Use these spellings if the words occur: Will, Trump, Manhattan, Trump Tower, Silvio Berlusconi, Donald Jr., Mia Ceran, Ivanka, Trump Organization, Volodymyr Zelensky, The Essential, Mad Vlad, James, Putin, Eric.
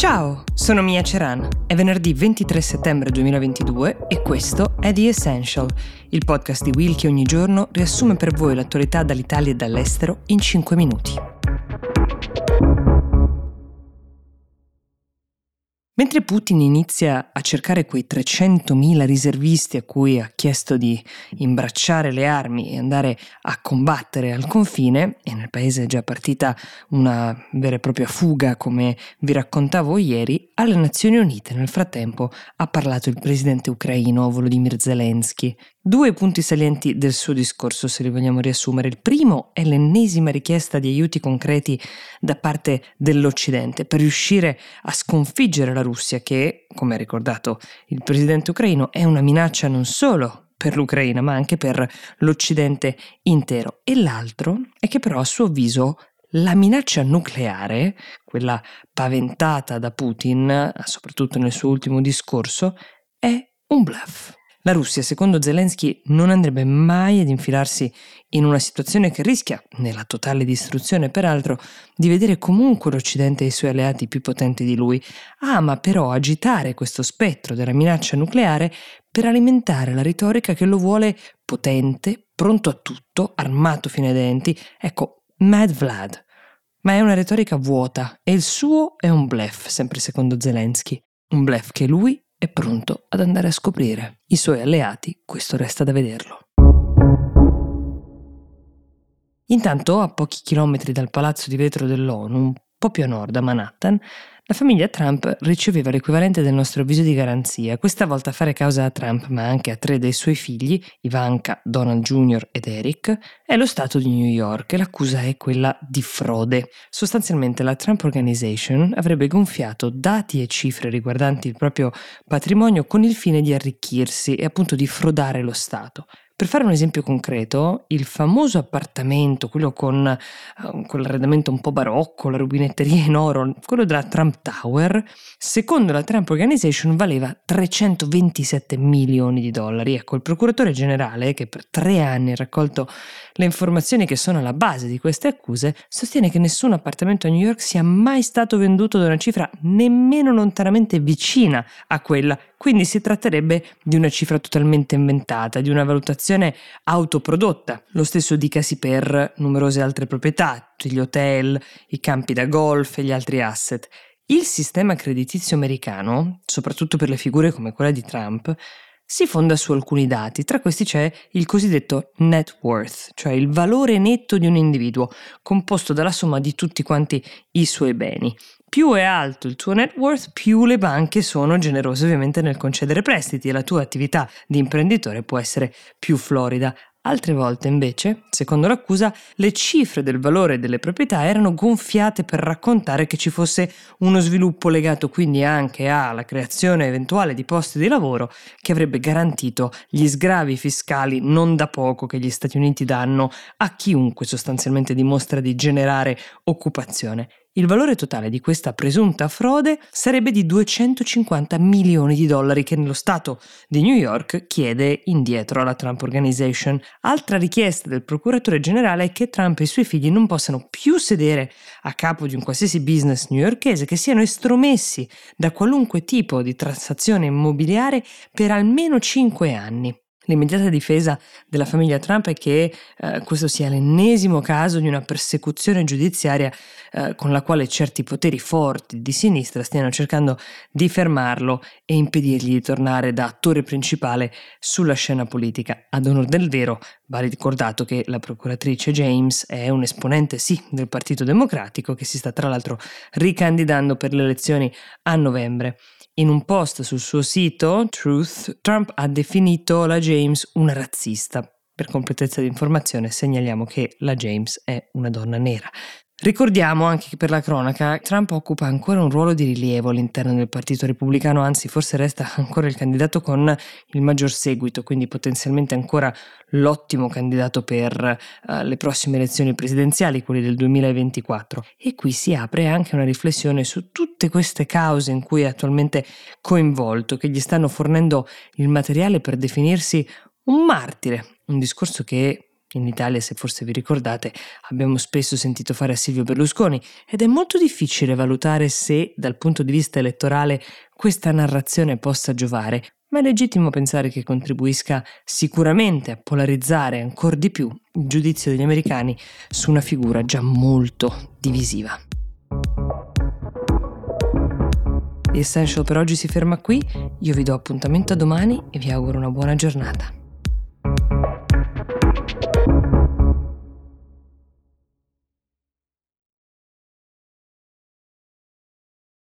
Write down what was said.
Ciao, sono Mia Ceran. È venerdì 23 settembre 2022 e questo è The Essential, il podcast di Will che ogni giorno riassume per voi l'attualità dall'Italia e dall'estero in 5 minuti. Mentre Putin inizia a cercare quei 300.000 riservisti a cui ha chiesto di imbracciare le armi e andare a combattere al confine, e nel paese è già partita una vera e propria fuga, come vi raccontavo ieri, alle Nazioni Unite nel frattempo ha parlato il presidente ucraino Volodymyr Zelensky. Due punti salienti del suo discorso, se li vogliamo riassumere. Il primo è l'ennesima richiesta di aiuti concreti da parte dell'Occidente per riuscire a sconfiggere la Russia che, come ha ricordato il presidente ucraino, è una minaccia non solo per l'Ucraina ma anche per l'Occidente intero. E l'altro è che però a suo avviso la minaccia nucleare, quella paventata da Putin, soprattutto nel suo ultimo discorso, è un bluff. La Russia, secondo Zelensky, non andrebbe mai ad infilarsi in una situazione che rischia, nella totale distruzione peraltro, di vedere comunque l'Occidente e i suoi alleati più potenti di lui. Ama però agitare questo spettro della minaccia nucleare per alimentare la retorica che lo vuole potente, pronto a tutto, armato fino ai denti. Ecco, Mad Vlad. Ma è una retorica vuota e il suo è un bluff, sempre secondo Zelensky. Un bluff che lui è pronto ad andare a scoprire. I suoi alleati, questo resta da vederlo. Intanto, a pochi chilometri dal Palazzo di Vetro dell'ONU, un po' più a nord, a Manhattan, la famiglia Trump riceveva l'equivalente del nostro avviso di garanzia, questa volta a fare causa a Trump, ma anche a tre dei suoi figli, Ivanka, Donald Jr. ed Eric, è lo Stato di New York e l'accusa è quella di frode. Sostanzialmente la Trump Organization avrebbe gonfiato dati e cifre riguardanti il proprio patrimonio con il fine di arricchirsi e appunto di frodare lo Stato. Per fare un esempio concreto, il famoso appartamento, quello con l'arredamento un po' barocco, la rubinetteria in oro, quello della Trump Tower, secondo la Trump Organization valeva 327 milioni di dollari. Ecco, il procuratore generale, che per 3 anni ha raccolto le informazioni che sono alla base di queste accuse, sostiene che nessun appartamento a New York sia mai stato venduto da una cifra nemmeno lontanamente vicina a quella. Quindi si tratterebbe di una cifra totalmente inventata, di una valutazione autoprodotta. Lo stesso dicasi per numerose altre proprietà, gli hotel, i campi da golf e gli altri asset. Il sistema creditizio americano, soprattutto per le figure come quella di Trump, si fonda su alcuni dati, tra questi c'è il cosiddetto net worth, cioè il valore netto di un individuo, composto dalla somma di tutti quanti i suoi beni. Più è alto il tuo net worth, più le banche sono generose ovviamente nel concedere prestiti e la tua attività di imprenditore può essere più florida. Altre volte invece, secondo l'accusa, le cifre del valore delle proprietà erano gonfiate per raccontare che ci fosse uno sviluppo legato quindi anche alla creazione eventuale di posti di lavoro che avrebbe garantito gli sgravi fiscali non da poco che gli Stati Uniti danno a chiunque sostanzialmente dimostra di generare occupazione. Il valore totale di questa presunta frode sarebbe di 250 milioni di dollari che lo Stato di New York chiede indietro alla Trump Organization. Altra richiesta del procuratore generale è che Trump e i suoi figli non possano più sedere a capo di un qualsiasi business newyorkese, che siano estromessi da qualunque tipo di transazione immobiliare per almeno 5 anni. L'immediata difesa della famiglia Trump è che questo sia l'ennesimo caso di una persecuzione giudiziaria con la quale certi poteri forti di sinistra stiano cercando di fermarlo e impedirgli di tornare da attore principale sulla scena politica. Ad onor del vero, va ricordato che la procuratrice James è un esponente, sì, del Partito Democratico che si sta tra l'altro ricandidando per le elezioni a novembre. In un post sul suo sito, Truth, Trump ha definito la James una razzista. Per completezza di informazione segnaliamo che la James è una donna nera. Ricordiamo anche che per la cronaca Trump occupa ancora un ruolo di rilievo all'interno del Partito Repubblicano, anzi forse resta ancora il candidato con il maggior seguito, quindi potenzialmente ancora l'ottimo candidato per le prossime elezioni presidenziali, quelle del 2024. E qui si apre anche una riflessione su tutte queste cause in cui è attualmente coinvolto, che gli stanno fornendo il materiale per definirsi un martire, un discorso che In Italia, se forse vi ricordate, abbiamo spesso sentito fare a Silvio Berlusconi ed è molto difficile valutare se, dal punto di vista elettorale, questa narrazione possa giovare, ma è legittimo pensare che contribuisca sicuramente a polarizzare ancora di più il giudizio degli americani su una figura già molto divisiva. The Essential per oggi si ferma qui, io vi do appuntamento a domani e vi auguro una buona giornata.